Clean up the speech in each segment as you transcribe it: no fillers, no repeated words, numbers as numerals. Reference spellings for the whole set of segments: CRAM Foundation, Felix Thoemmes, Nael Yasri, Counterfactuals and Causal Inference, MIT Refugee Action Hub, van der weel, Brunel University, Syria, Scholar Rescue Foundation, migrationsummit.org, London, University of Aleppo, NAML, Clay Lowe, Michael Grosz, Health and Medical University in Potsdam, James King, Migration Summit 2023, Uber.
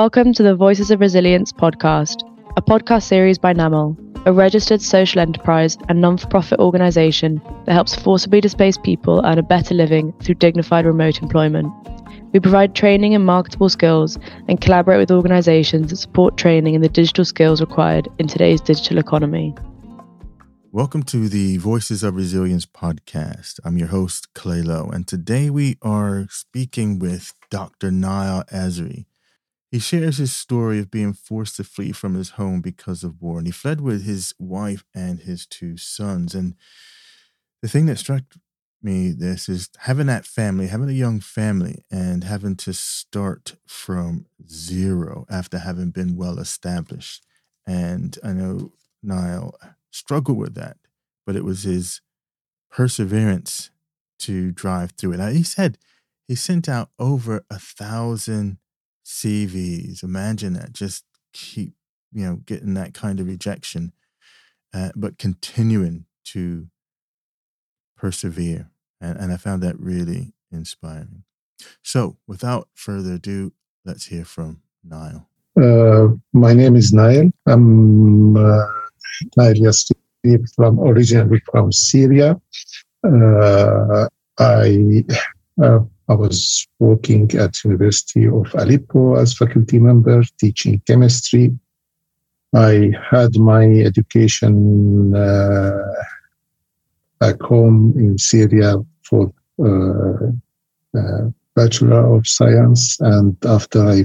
Welcome to the Voices of Resilience podcast, a podcast series by NAML, a registered social enterprise and non-for-profit organisation that helps forcibly displaced people earn a better living through dignified remote employment. We provide training in marketable skills and collaborate with organisations that support training in the digital skills required in today's digital economy. Welcome to the Voices of Resilience podcast. I'm your host, Clay Lowe, and today we are speaking with Dr. Nael Yasri. He shares his story of being forced to flee from his home because of war, and he fled with his wife and his two sons. And the thing that struck me this is having that family, having a young family, and having to start from zero after having been well established. And I know Nael struggled with that, but it was his perseverance to drive through it. He said he sent out over 1,000 CVs. Imagine that. Just keep, getting that kind of rejection, but continuing to persevere. And I found that really inspiring. So without further ado, let's hear from Nael. My name is Nael. I'm Nael Yasri, originally from Syria. I was working at University of Aleppo as faculty member, teaching chemistry. I had my education back home in Syria for Bachelor of Science, and after I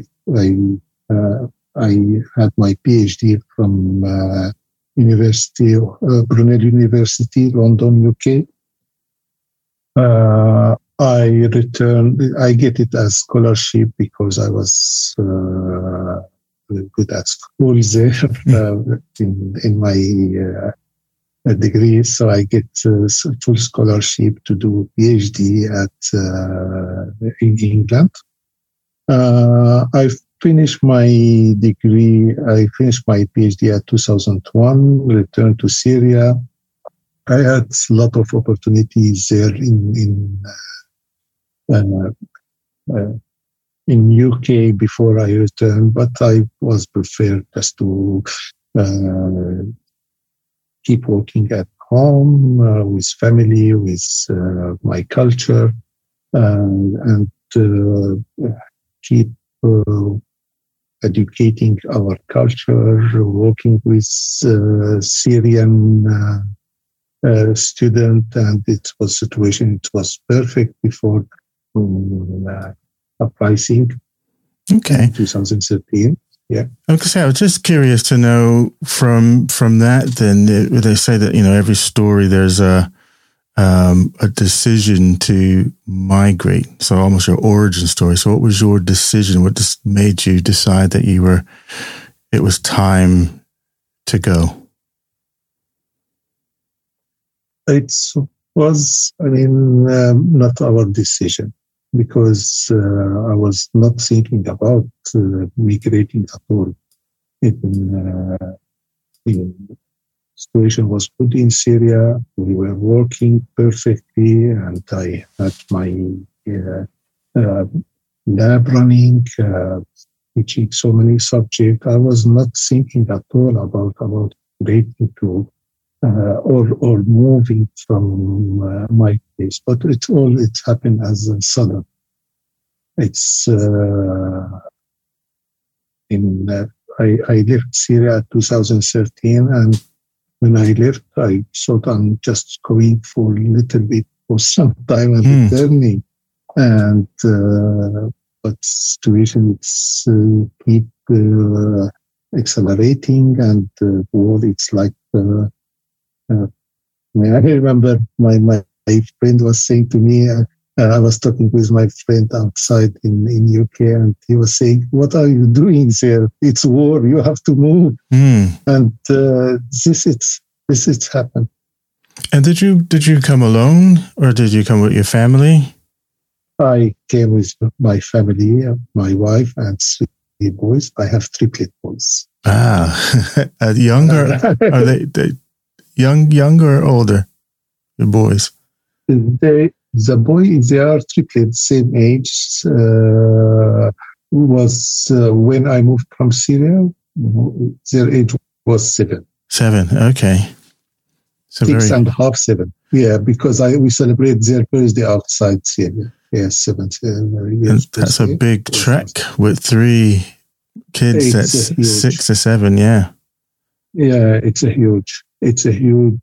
had my PhD from Brunel University, London, UK. I returned. I get it as scholarship because I was good at school there in my degree. So I get full scholarship to do PhD in England. I finished my degree. I finished my PhD at 2001. Returned to Syria. I had a lot of opportunities there in UK before I returned, but I was preferred just to keep working at home with family, with my culture, and keep educating our culture, working with Syrian student, and it was perfect before uprising. Okay, 2013. Yeah, I was just curious to know from that. Then they say that every story there's a decision to migrate. So almost your origin story. So what was your decision? What just made you decide that it was time to go? It was, not our decision, because I was not thinking about migrating at all. The situation was good in Syria. We were working perfectly, and I had my lab running, teaching so many subjects. I was not thinking at all about migrating to or moving from my place, but it happened as a sudden. It's I left Syria in 2013, and when I left, I thought I'm just going for a little bit for some time and returning. And but situation it's keep accelerating, and war. It's like. I remember my friend was saying to me, I was talking with my friend outside in UK, and he was saying, what are you doing there? It's war, you have to move. And this happened. And did you come alone, or did you come with your family? I came with my family, my wife and 3 boys. I have 3 boys. Younger? Are they younger or older, the boys? The boy, they are triplets, same age. was when I moved from Syria, their age was 7. 7, okay. So 6 and a half, 7. Yeah, because we celebrate their birthday outside Syria. Yes, yeah, 7 years. That's a big trek with 3 kids. It's that's 6 or 7, yeah. Yeah, it's a huge, heavy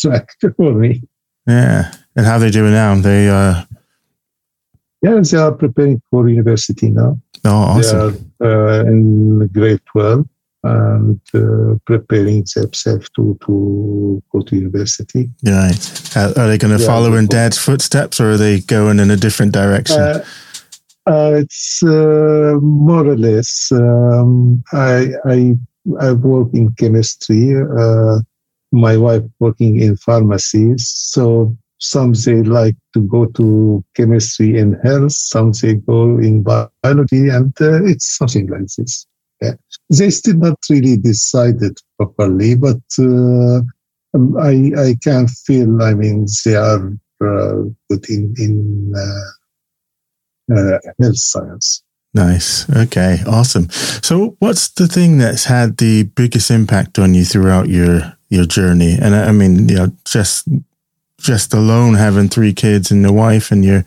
track for me. Yeah, and how are they doing now? They they are preparing for university now. Oh, awesome! They are in grade 12 and preparing themselves to go to university. Right? Are they going to follow in Dad's footsteps, or are they going in a different direction? It's more or less. I work in chemistry. My wife working in pharmacies. So some they like to go to chemistry and health. Some they go in biology, and it's something like this. Yeah. They still not really decided properly, but I can feel. I mean, they are good in health science. Nice. Okay. Awesome. So, what's the thing that's had the biggest impact on you throughout your journey? And I mean, you know, just alone having 3 kids and your wife, and you're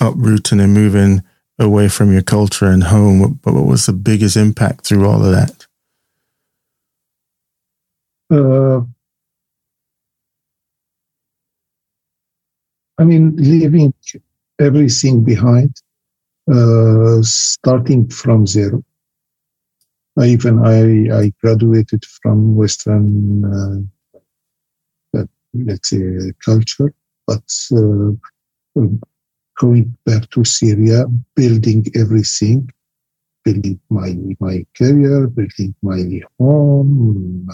uprooting and moving away from your culture and home. But what was the biggest impact through all of that? I mean, leaving everything behind, starting from zero. I graduated from Western, let's say, culture, but going back to Syria, building everything, building my career, building my home,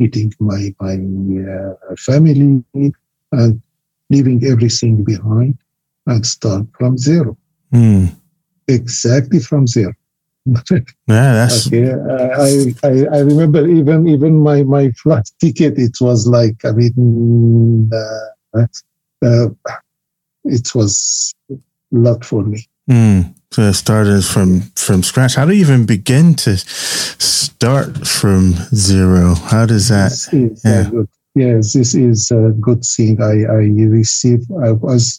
meeting my family, and leaving everything behind and start from zero. Mm. Exactly from zero. Yeah, that's okay. I remember even my flight ticket. It was like it was a lot for me. Mm. So started from scratch. How do you even begin to start from zero? How does that? Yes, this is a good thing. I received.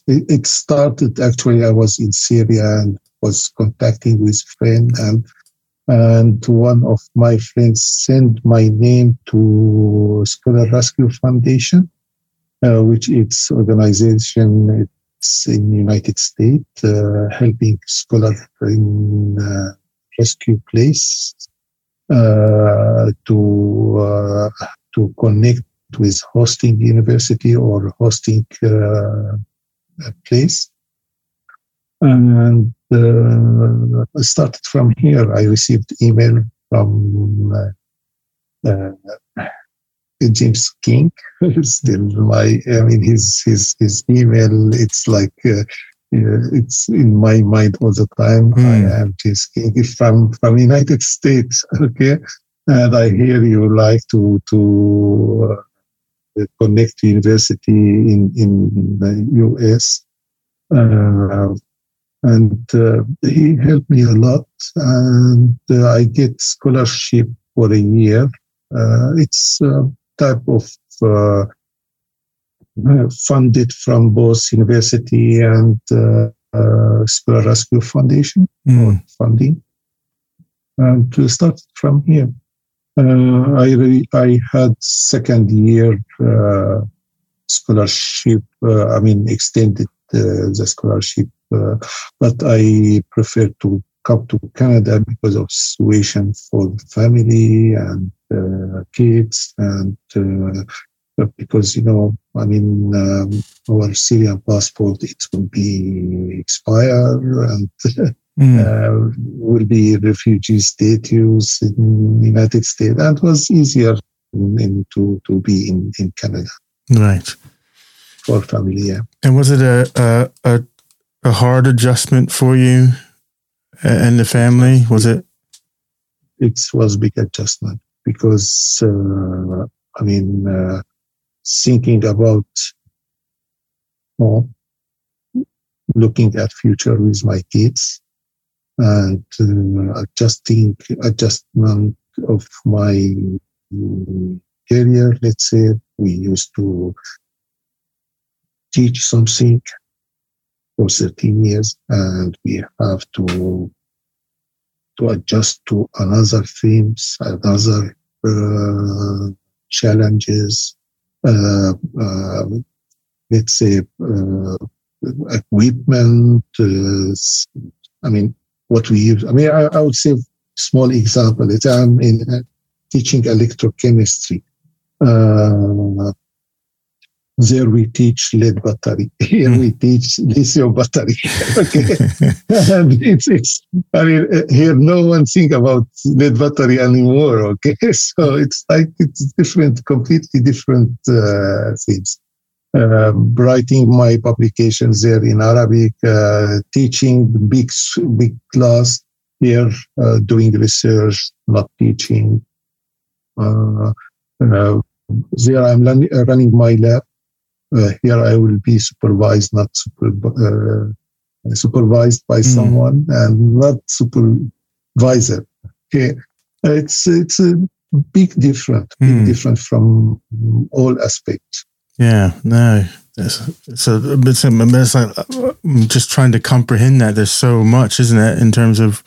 It started actually. I was in Syria and was contacting with friend, and one of my friends sent my name to Scholar Rescue Foundation, which is organization. It's in the United States, helping scholars in rescue place to connect with hosting university or hosting place. And I started from here. I received email from James King. Still, his email. It's like it's in my mind all the time. I am James King from United States. Okay, and I hear you like to. Connect to university in the US, and he helped me a lot, and I get scholarship for a year. It's a type of funded from both university and Scholar Rescue Foundation or funding, and to start from here. I had second year scholarship. Extended the scholarship, but I preferred to come to Canada because of situation for the family and kids, and because our Syrian passport it will be expired and. Will be refugee status in the United States. That was easier to be in Canada, right? For family, yeah. And was it a hard adjustment for you and the family? Was it? It was a big adjustment because thinking about looking at future with my kids. And adjustment of my career, let's say. We used to teach something for 13 years, and we have to adjust to another themes, another challenges, let's say, equipment. What we use. I would say small example. I'm in teaching electrochemistry. There we teach lead battery. Here we teach lithium battery. Okay, and it's. Here no one think about lead battery anymore. Okay, so it's different, completely different things. Writing my publications there in Arabic, teaching big class here, doing research, not teaching. There I'm running my lab. Here I will be supervised, not supervised by someone, and not supervisor. Okay, it's a big difference, from all aspects. Yeah, no. I'm just trying to comprehend that. There's so much, isn't it, in terms of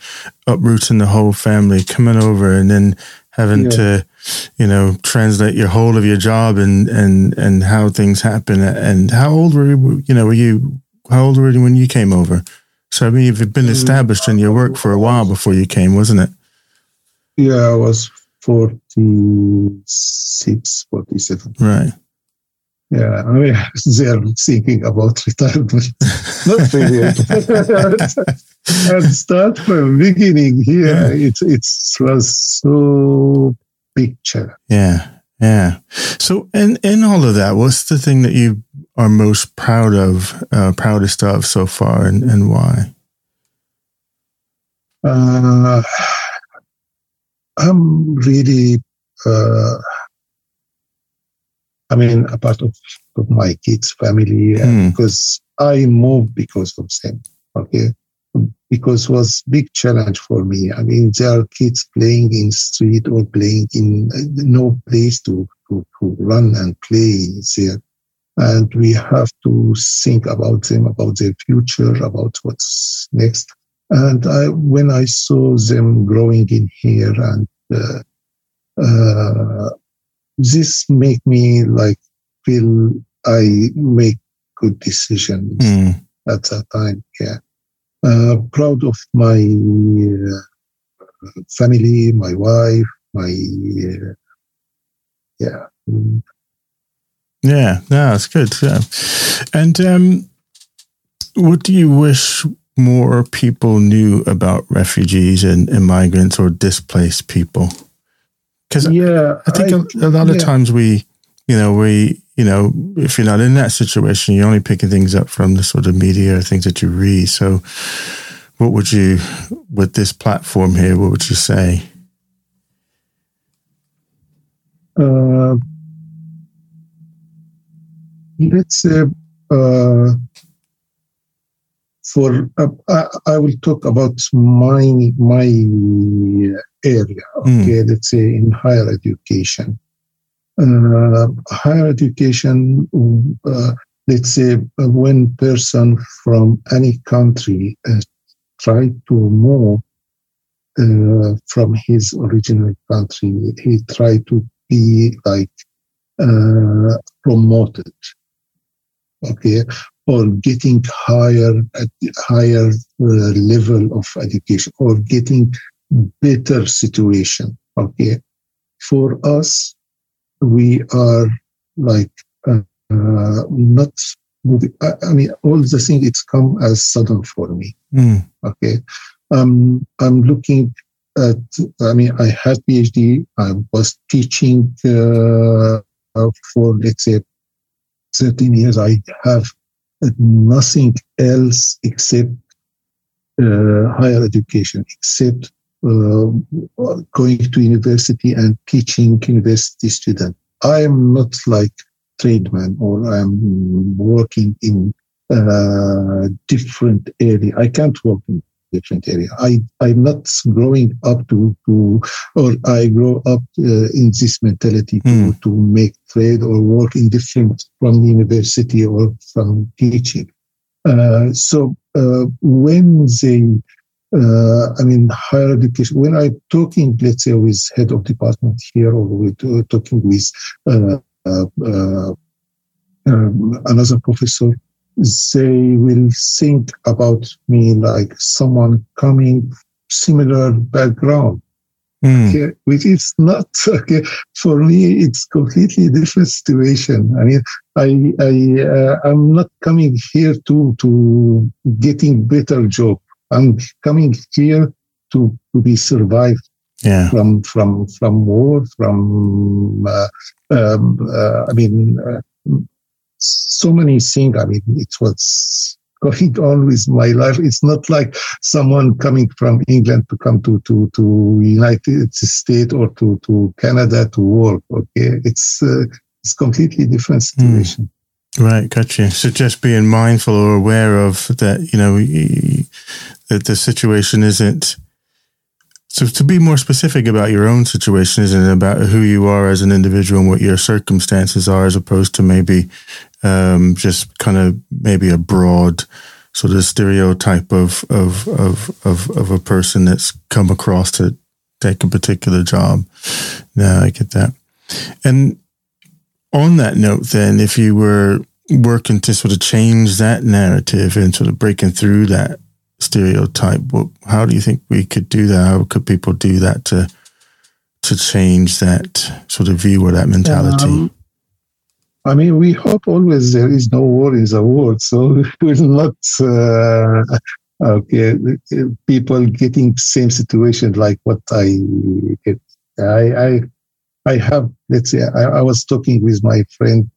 uprooting the whole family, coming over, and then having to, translate your whole of your job and how things happen. And how old were you? How old were you when you came over? So you've been established in your work for a while before you came, wasn't it? Yeah, I was 46, 47. Right. Yeah, they're thinking about retirement. Not really. And start from beginning here. Yeah. It was so big challenge. Yeah. So in all of that, what's the thing that you are most proudest of so far, and why? I'm really. A part of my kids' family, because I moved because of them. Okay, because it was big challenge for me. There are kids playing in street or playing in no place to run and play there, and we have to think about them, about their future, about what's next. And when I saw them growing in here and. This make me feel I make good decisions at that time. Yeah, proud of my family, my wife, yeah. Yeah, no, that's good. Yeah, and what do you wish more people knew about refugees and migrants or displaced people? Because I think a lot of times we if you're not in that situation, you're only picking things up from the sort of media or things that you read. So what would you, with this platform here, what would you say? Let's say, I will talk about my area. Okay, let's say in higher education. Higher education. Let's say when person from any country try to move from his original country, he try to be promoted. Okay. Or getting higher level of education, or getting better situation. Okay, for us, we are not moving. All the things it's come as sudden for me. Okay, I'm looking at. I had PhD. I was teaching for 13 years. I have. Nothing else except higher education, except going to university and teaching university students. I am not like tradesman, or I am working in different area. I can't work in different area. I'm not growing up I grow up in this mentality to make trade or work in different from university or from teaching. So when they, higher education, when I'm talking, let's say, with head of department here or with talking with another professor, they will think about me like someone coming similar background. Okay, which is not okay. For me, it's completely different situation. I mean, I'm not coming here to getting better job. I'm coming here to be survived from war, from so many things. I mean, it's what's going on with my life. It's not like someone coming from England to come to United States or to Canada to work. Okay, it's completely different situation. Right, gotcha. So just being mindful or aware of that, that the situation isn't. So to be more specific about your own situation, isn't it, about who you are as an individual and what your circumstances are, as opposed to maybe just kind of maybe a broad sort of stereotype of a person that's come across to take a particular job. No, I get that. And on that note, then, if you were working to sort of change that narrative and sort of breaking through that stereotype, how do you think we could do that? How could people do that to change that sort of view or that mentality? We hope always there is no war in the world, so we're not people getting same situation like what I get. I have, let's say, I was talking with my friend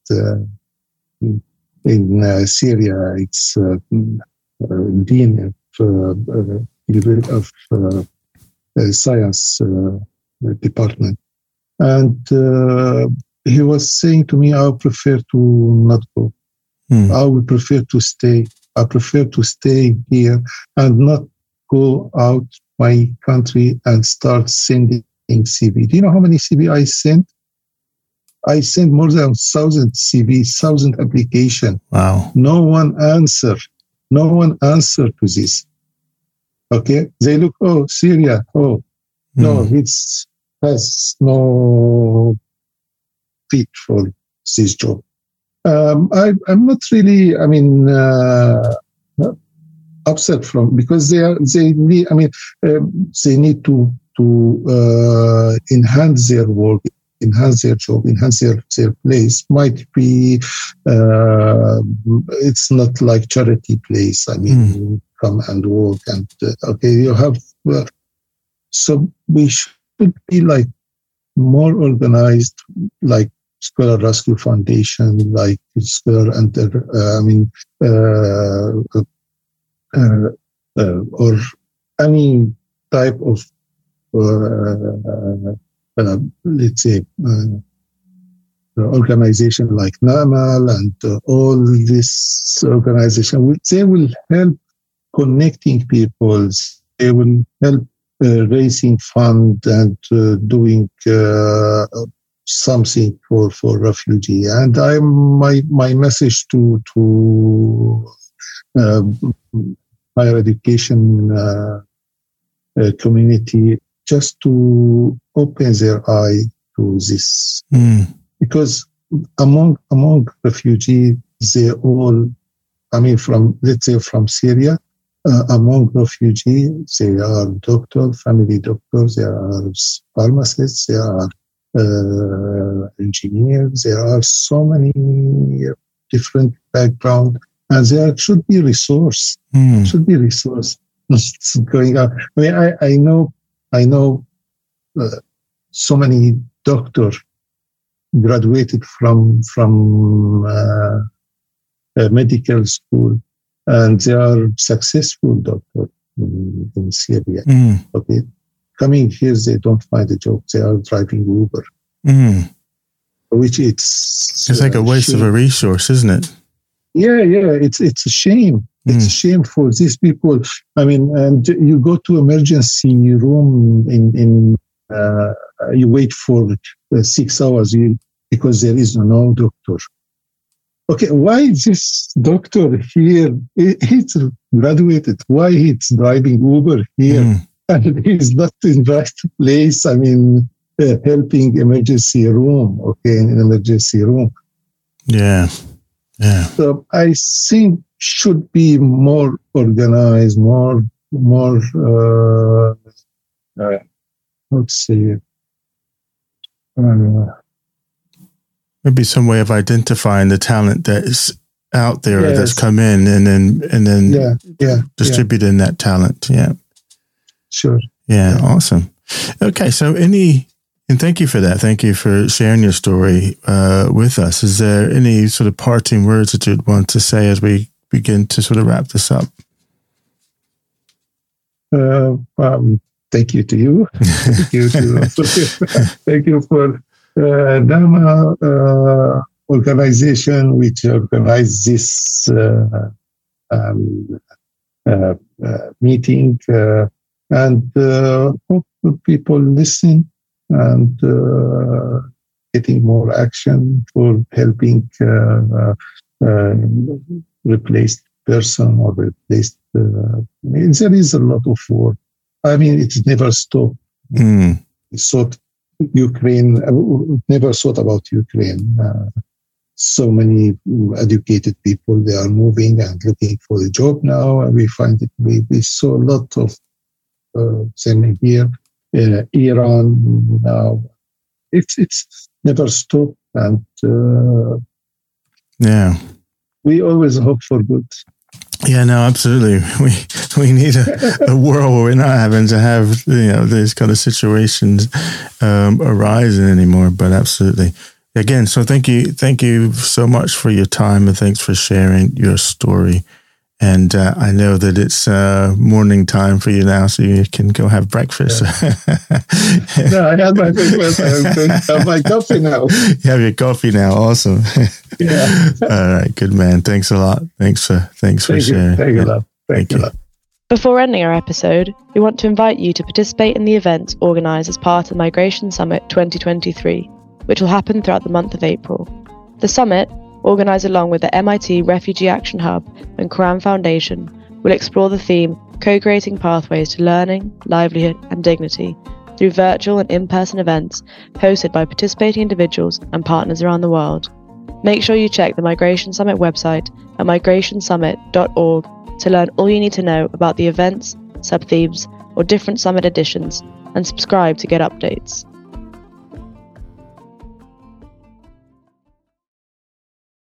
in Syria. It's dean of science department, and he was saying to me, "I prefer to not go. I would prefer to stay. I prefer to stay here and not go out my country and start sending CV." Do you know how many CV I sent? I sent more than 1,000 CV, 1,000 application. Wow! No one answered to this. Okay, they look. Oh, Syria. Oh, no, it has no fit for this job. I'm not really. Upset from because they are. They need. They need to enhance their work, enhance their job, enhance their place. Might be it's not like charity place. You come and work and you have. So we should be like more organized, like Scholar Rescue Foundation, like Scholar and or any type of. Organization like NAML and all this organization, they will help connecting people. They will help raising fund and doing something for refugee. And my message to higher education community. Just to open their eye to this, because among refugees, they all, from let's say from Syria, among refugees, they are doctors, family doctors, they are pharmacists, they are engineers, there are so many different backgrounds, and there should be resource. Should be resource going on. I know so many doctors graduated from medical school, and they are successful doctors in Syria. Okay, coming here, they don't find a job. They are driving Uber, which it's like a waste of a resource, isn't it? Yeah. It's a shame. It's a shame for these people. I mean, and you go to emergency room in you wait for 6 hours because there is no doctor. Okay, why this doctor here? He's graduated. Why he's driving Uber here? And he's not in the right place. I mean, helping emergency room. Okay, in an emergency room. Yeah. So I think should be more organized, more. Let's see. Maybe some way of identifying the talent that is out there that's come in, and then distributing that talent. Yeah. Sure. Yeah. Awesome. Okay. So and thank you for that. Thank you for sharing your story with us. Is there any sort of parting words that you'd want to say as we begin to sort of wrap this up? Thank you to you. Thank you for NAML organization, which organized this meeting, and hope people listen and getting more action for helping replaced person or replaced. There is a lot of work. I mean, it's never stopped. Never thought about Ukraine. So many educated people, they are moving and looking for a job now. And we find it, we saw a lot of them here. Iran now. It's never stopped, and we always hope for good. Yeah, no, absolutely. We need a world where we're not having to have these kind of situations arising anymore. But absolutely, again, so thank you so much for your time, and thanks for sharing your story. And I know that it's morning time for you now, so you can go have breakfast. Yeah. No, I had my breakfast. I have my coffee now. You have your coffee now. Awesome. Yeah. All right. Good, man. Thanks a lot. Thanks for sharing. Thank you. Before ending our episode, we want to invite you to participate in the events organised as part of Migration Summit 2023, which will happen throughout the month of April. The summit, organised along with the MIT Refugee Action Hub and CRAM Foundation, will explore the theme co-creating pathways to learning, livelihood and dignity through virtual and in-person events hosted by participating individuals and partners around the world. Make sure you check the Migration Summit website at migrationsummit.org to learn all you need to know about the events, sub-themes or different summit editions, and subscribe to get updates.